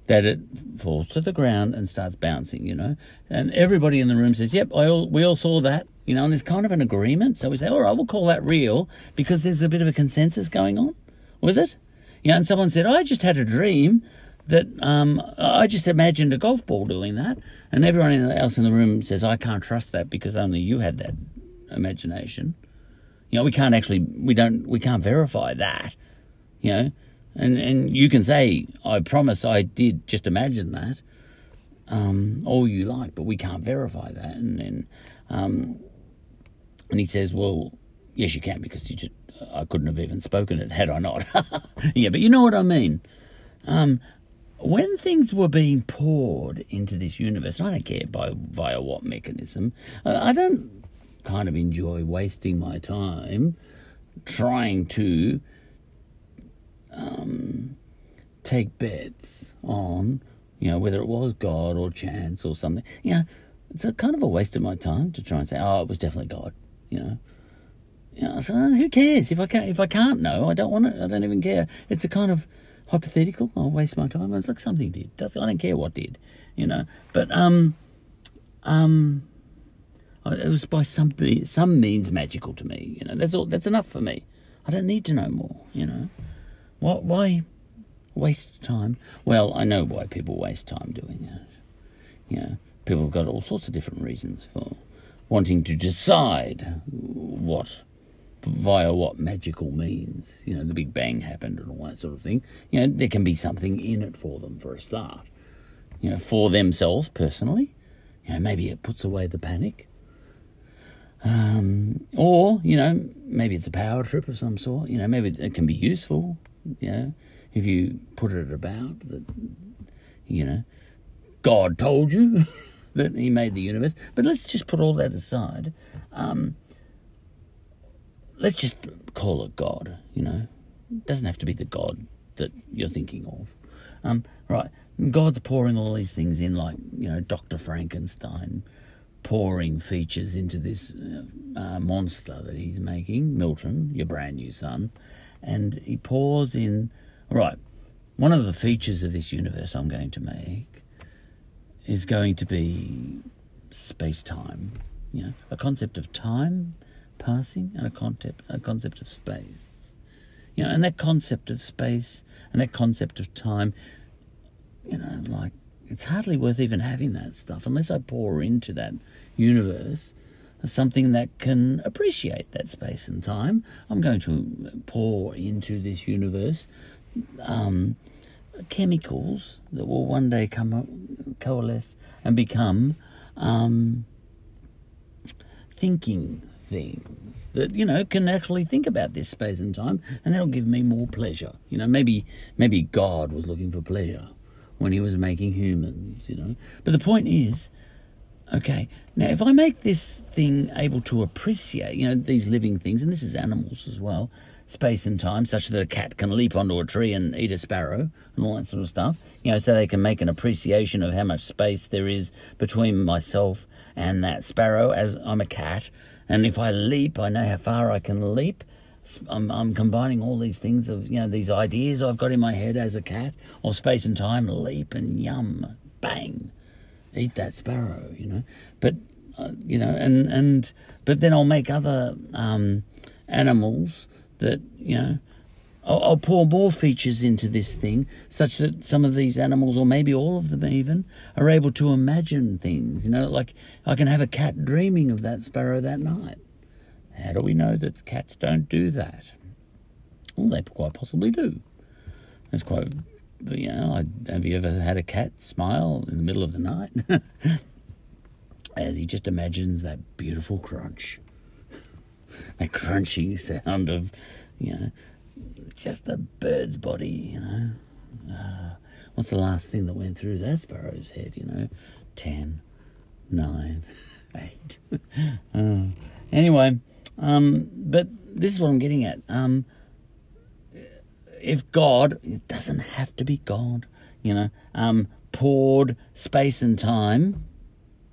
that it falls to the ground and starts bouncing, you know, and everybody in the room says, "Yep, I all, we all saw that," you know, and there's kind of an agreement. So we say, "All right, we'll call that real," because there's a bit of a consensus going on with it, You know, and someone said, I just had a dream that um, I just imagined a golf ball doing that. And everyone else in the room says, I can't trust that because only you had that imagination. You know, we can't actually, we don't, we can't verify that, you know. And and you can say, I promise I did just imagine that, um, all you like, but we can't verify that. And then, um, and he says, well, yes, you can, because you just, I couldn't have even spoken it had I not. Yeah, but you know what I mean. Um, when things were being poured into this universe, and I don't care by via what mechanism, I, I don't kind of enjoy wasting my time trying to um, take bets on, you know, whether it was God or chance or something. You know, it's a kind of a waste of my time to try and say, oh, it was definitely God, you know. You know, so who cares? If I can't, if I can't know, I don't want it. I don't even care. It's a kind of hypothetical. I'll waste my time. It's like something did. Doesn't, I don't care what did, you know. But um, um, it was by some some means magical to me. You know, that's all. That's enough for me. I don't need to know more. You know, why, why waste time? Well, I know why people waste time doing it. You know, people have got all sorts of different reasons for wanting to decide what, via what magical means, you know, the Big Bang happened and all that sort of thing. You know, there can be something in it for them for a start, you know, for themselves personally. You know, maybe it puts away the panic. Um, or, you know, maybe it's a power trip of some sort. You know, maybe it can be useful, you know, if you put it about that, you know, God told you that he made the universe. But let's just put all that aside. Um... Let's just call it God, you know. It doesn't have to be the God that you're thinking of. Um, right, God's pouring all these things in, like, you know, Doctor Frankenstein pouring features into this uh, uh, monster that he's making, Milton, your brand new son. And he pours in, right, one of the features of this universe I'm going to make is going to be space-time, you know, a concept of time passing and a concept, a concept of space, you know, and that concept of space and that concept of time, you know, like, it's hardly worth even having that stuff unless I pour into that universe something that can appreciate that space and time. I'm going to pour into this universe um, chemicals that will one day come up, coalesce and become um, thinking things that, you know, can actually think about this space and time, and that'll give me more pleasure. You know, maybe maybe God was looking for pleasure when he was making humans, you know. But the point is, okay, now if I make this thing able to appreciate, you know, these living things, and this is animals as well, space and time, such that a cat can leap onto a tree and eat a sparrow and all that sort of stuff, you know, so they can make an appreciation of how much space there is between myself and that sparrow, as I'm a cat. And if I leap, I know how far I can leap. I'm, I'm combining all these things of, you know, these ideas I've got in my head as a cat, or space and time, leap and yum, bang, eat that sparrow, you know. But, uh, you know, and, and but then I'll make other um, animals that, you know, I'll, I'll pour more features into this thing such that some of these animals, or maybe all of them even, are able to imagine things. You know, like I can have a cat dreaming of that sparrow that night. How do we know that cats don't do that? Well, they quite possibly do. It's quite, you know, I, have you ever had a cat smile in the middle of the night as he just imagines that beautiful crunch, that crunching sound of, you know, just the bird's body, you know. Uh, what's the last thing that went through that sparrow's head, you know? Ten, nine, eight. uh, anyway, um, but this is what I'm getting at. Um, if God, it doesn't have to be God, you know, um, poured space and time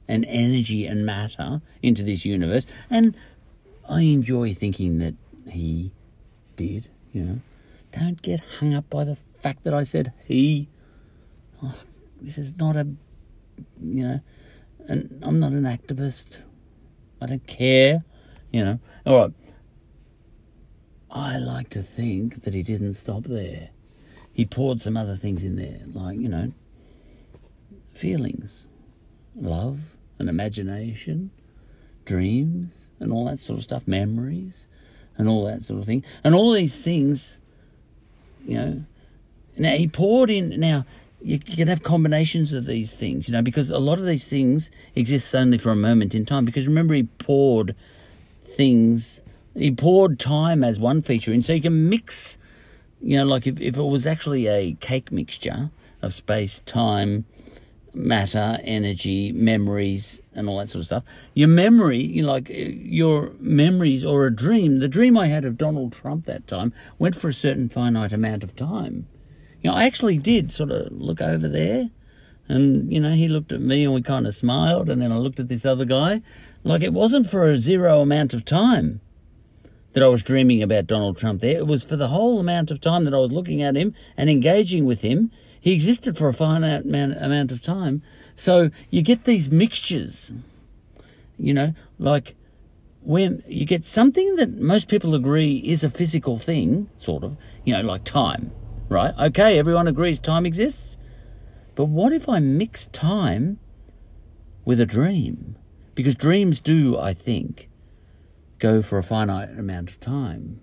and energy and matter into this universe, and I enjoy thinking that he did. You know, don't get hung up by the fact that I said he. Oh, this is not a, you know, and I'm not an activist. I don't care, you know. All right. I like to think that he didn't stop there. he poured some other things in there, like, you know, feelings, love and imagination, dreams and all that sort of stuff, memories and all that sort of thing. And all these things, you know, now he poured in, now you can have combinations of these things, you know, because a lot of these things exist only for a moment in time, because remember he poured things, he poured time as one feature in, so you can mix, you know, like if, if it was actually a cake mixture of space, time, matter, energy, memories, and all that sort of stuff. Your memory, you know, like your memories or a dream, the dream I had of Donald Trump that time went for a certain finite amount of time. You know, I actually did sort of look over there and, you know, he looked at me and we kind of smiled, and then I looked at this other guy. Like, it wasn't for a zero amount of time that I was dreaming about Donald Trump there. It was for the whole amount of time that I was looking at him and engaging with him. He existed for a finite amount of time. So you get these mixtures, you know, like when you get something that most people agree is a physical thing, sort of, you know, like time. Right, okay, everyone agrees time exists. But what if I mix time with a dream? Because dreams do, I think, go for a finite amount of time.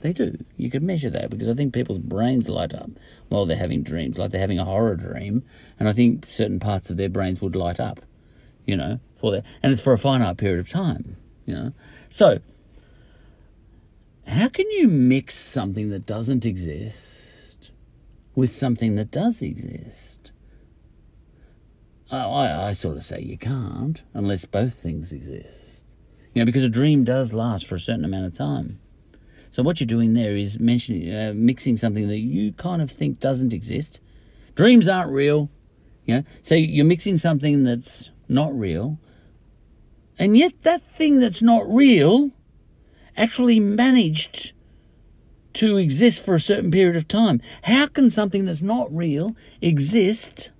They do. You could measure that, because I think people's brains light up while they're having dreams, like they're having a horror dream. And I think certain parts of their brains would light up, you know, for that. And it's for a finite period of time, you know. So how can you mix something that doesn't exist with something that does exist? I, I, I sort of say you can't, unless both things exist. You know, because a dream does last for a certain amount of time. So what you're doing there is mentioning, uh, mixing something that you kind of think doesn't exist. Dreams aren't real, you know. So you're mixing something that's not real, and yet that thing that's not real actually managed to exist for a certain period of time. How can something that's not real exist,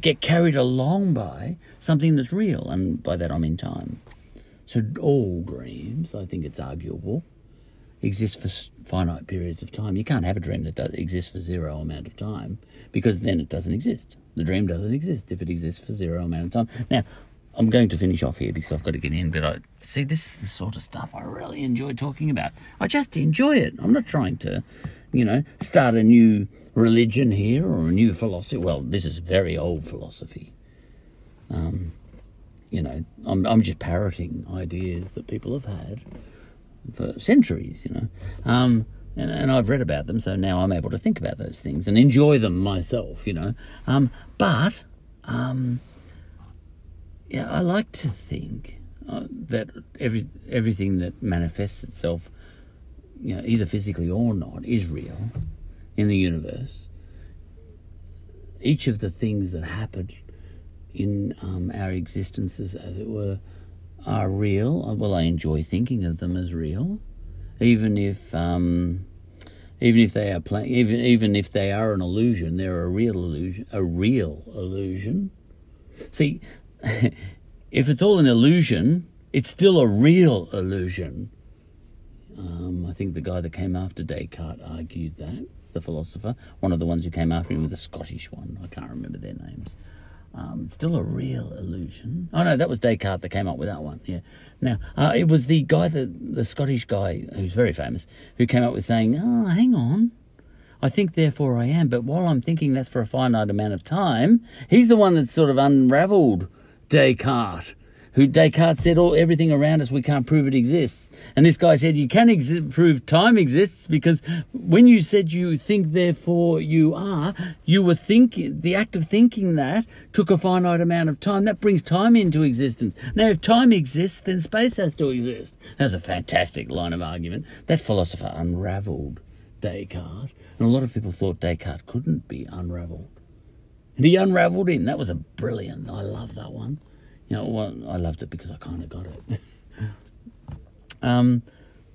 get carried along by something that's real? And by that I mean time. So all dreams, I think it's arguable, exist for finite periods of time. You can't have a dream that does exist for zero amount of time, because then it doesn't exist. The dream doesn't exist if it exists for zero amount of time. Now, I'm going to finish off here because I've got to get in, but I see this is the sort of stuff I really enjoy talking about. I just enjoy it. I'm not trying to, you know, start a new religion here or a new philosophy. Well, this is very old philosophy. Um, you know, I'm, I'm just parroting ideas that people have had for centuries, you know. Um, and, and I've read about them, so now I'm able to think about those things and enjoy them myself, you know. Um, but... Um, Yeah, I like to think uh, that every everything that manifests itself, you know, either physically or not, is real in the universe. Each of the things that happen in um, our existences, as it were, are real. Well, I enjoy thinking of them as real, even if um, even if they are pla- even even if they are an illusion, they're a real illusion. A real illusion. See. If it's all an illusion, it's still a real illusion. Um, I think the guy that came after Descartes argued that, the philosopher, one of the ones who came after him was a Scottish one. I can't remember their names. Um, it's still a real illusion. Oh, no, that was Descartes that came up with that one, yeah. Now, uh, it was the guy, that, the Scottish guy, who's very famous, who came up with saying, oh, hang on, I think therefore I am. But while I'm thinking that's for a finite amount of time, he's the one that's sort of unravelled Descartes, who Descartes said, "All everything around us, we can't prove it exists." And this guy said, "You can ex- prove time exists, because when you said you think, therefore you are, you were thinking. The act of thinking that took a finite amount of time. That brings time into existence. Now, if time exists, then space has to exist." That's a fantastic line of argument. That philosopher unravelled Descartes, and a lot of people thought Descartes couldn't be unravelled. And he unravelled him. That was a brilliant, I love that one. You know, well, I loved it because I kind of got it. um,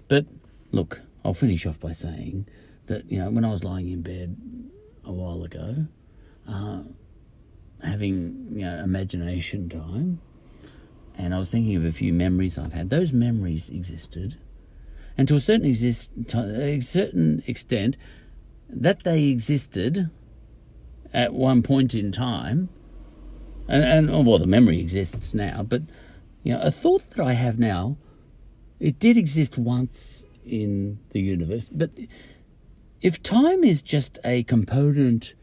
but look, I'll finish off by saying that, you know, when I was lying in bed a while ago, uh, having, you know, imagination time, and I was thinking of a few memories I've had, those memories existed. And to a certain, exist, to a certain extent, that they existed at one point in time, and, and oh, well, the memory exists now, but, you know, a thought that I have now, it did exist once in the universe, but if time is just a component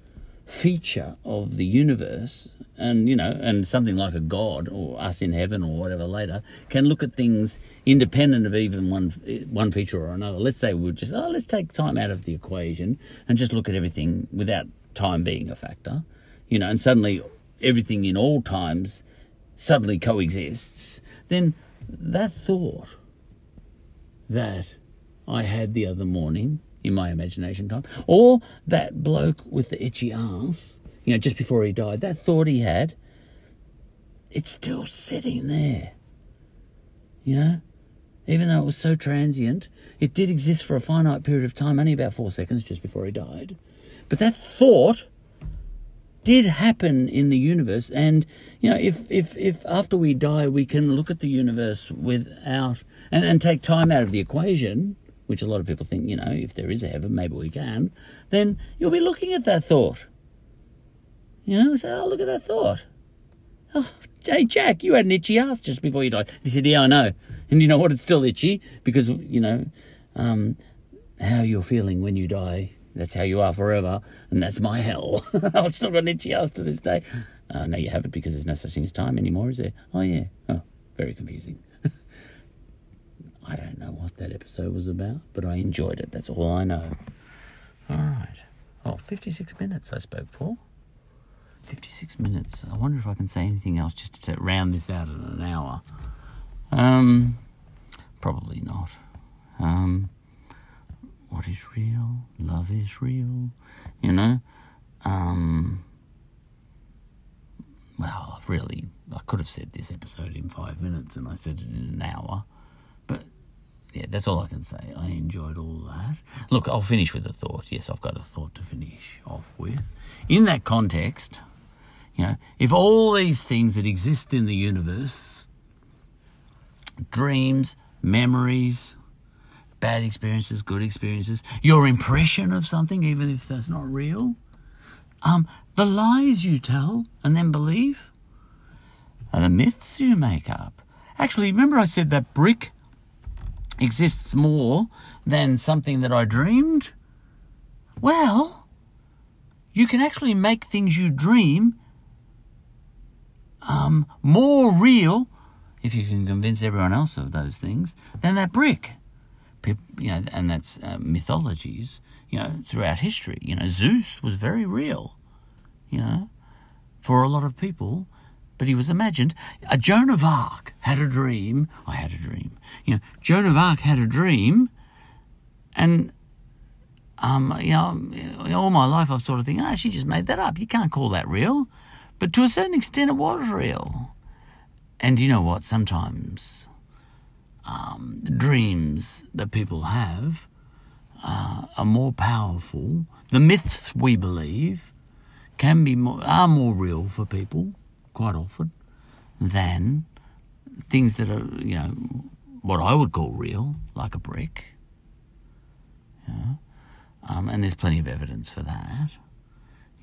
feature of the universe, and, you know, and something like a God or us in heaven or whatever later can look at things independent of even one one feature or another. Let's say we'll just, oh, let's take time out of the equation and just look at everything without time being a factor, you know, and suddenly everything in all times suddenly coexists, then that thought that I had the other morning in my imagination time, or that bloke with the itchy arse, you know, just before he died, that thought he had, it's still sitting there, you know? Even though it was so transient, it did exist for a finite period of time, only about four seconds just before he died. But that thought did happen in the universe, and, you know, if, if, if after we die we can look at the universe without, and, and take time out of the equation, which a lot of people think, you know, if there is a heaven, maybe we can, then you'll be looking at that thought. You know, say, oh, look at that thought. Oh, hey, Jack, you had an itchy ass just before you died. He said, yeah, I know. And you know what? It's still itchy because, you know, um, how you're feeling when you die, that's how you are forever, and that's my hell. I've still got an itchy ass to this day. Uh, no, you haven't, because there's no such thing as time anymore, is there? Oh, yeah. Oh, very confusing. I don't know what that episode was about, but I enjoyed it. That's all I know. All right. Oh, fifty-six minutes I spoke for. fifty-six minutes. I wonder if I can say anything else just to round this out at an hour. Um, probably not. Um, what is real? Love is real. You know? Um, well, I've really... I could have said this episode in five minutes and I said it in an hour. But, yeah, that's all I can say. I enjoyed all that. Look, I'll finish with a thought. Yes, I've got a thought to finish off with. In that context, you know, if all these things that exist in the universe, dreams, memories, bad experiences, good experiences, your impression of something, even if that's not real, um, the lies you tell and then believe, and the myths you make up. Actually, remember I said that brick exists more than something that I dreamed? Well, you can actually make things you dream um, more real, if you can convince everyone else of those things, than that brick. People, you know, and that's uh, mythologies, you know, throughout history. You know, Zeus was very real, you know, for a lot of people. But he was imagined. A Joan of Arc had a dream. I had a dream. You know, Joan of Arc had a dream, and um, you know, all my life I was sort of thinking, ah, oh, she just made that up. You can't call that real. But to a certain extent, it was real. And you know what? Sometimes um, dreams that people have uh, are more powerful. The myths we believe can be more, are more real for people, quite often, than things that are, you know, what I would call real, like a brick. You know? um, and there's plenty of evidence for that.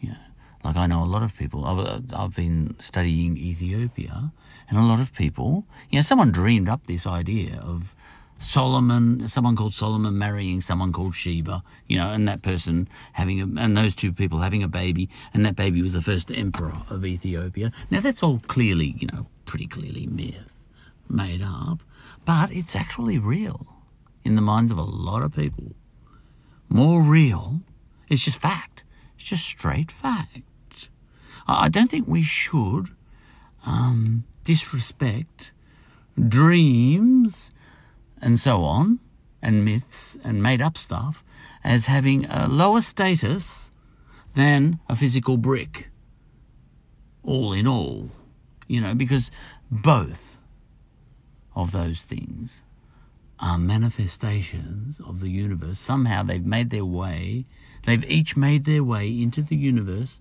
You know, like I know a lot of people, I've, I've been studying Ethiopia, and a lot of people, you know, someone dreamed up this idea of Solomon, someone called Solomon marrying someone called Sheba, you know, and that person having, a, and those two people having a baby, and that baby was the first emperor of Ethiopia. Now, that's all clearly, you know, pretty clearly myth, made up, but it's actually real in the minds of a lot of people. More real, it's just fact. It's just straight fact. I don't think we should um, disrespect dreams and so on, and myths, and made-up stuff, as having a lower status than a physical brick, all in all, you know, because both of those things are manifestations of the universe. Somehow they've made their way, they've each made their way into the universe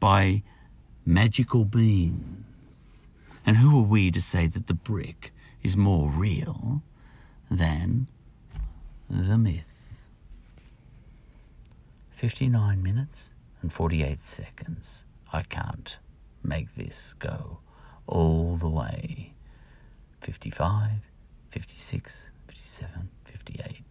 by magical means. And who are we to say that the brick is more real than the myth? fifty-nine minutes and forty-eight seconds. I can't make this go all the way. fifty-five, fifty-six, fifty-seven, fifty-eight.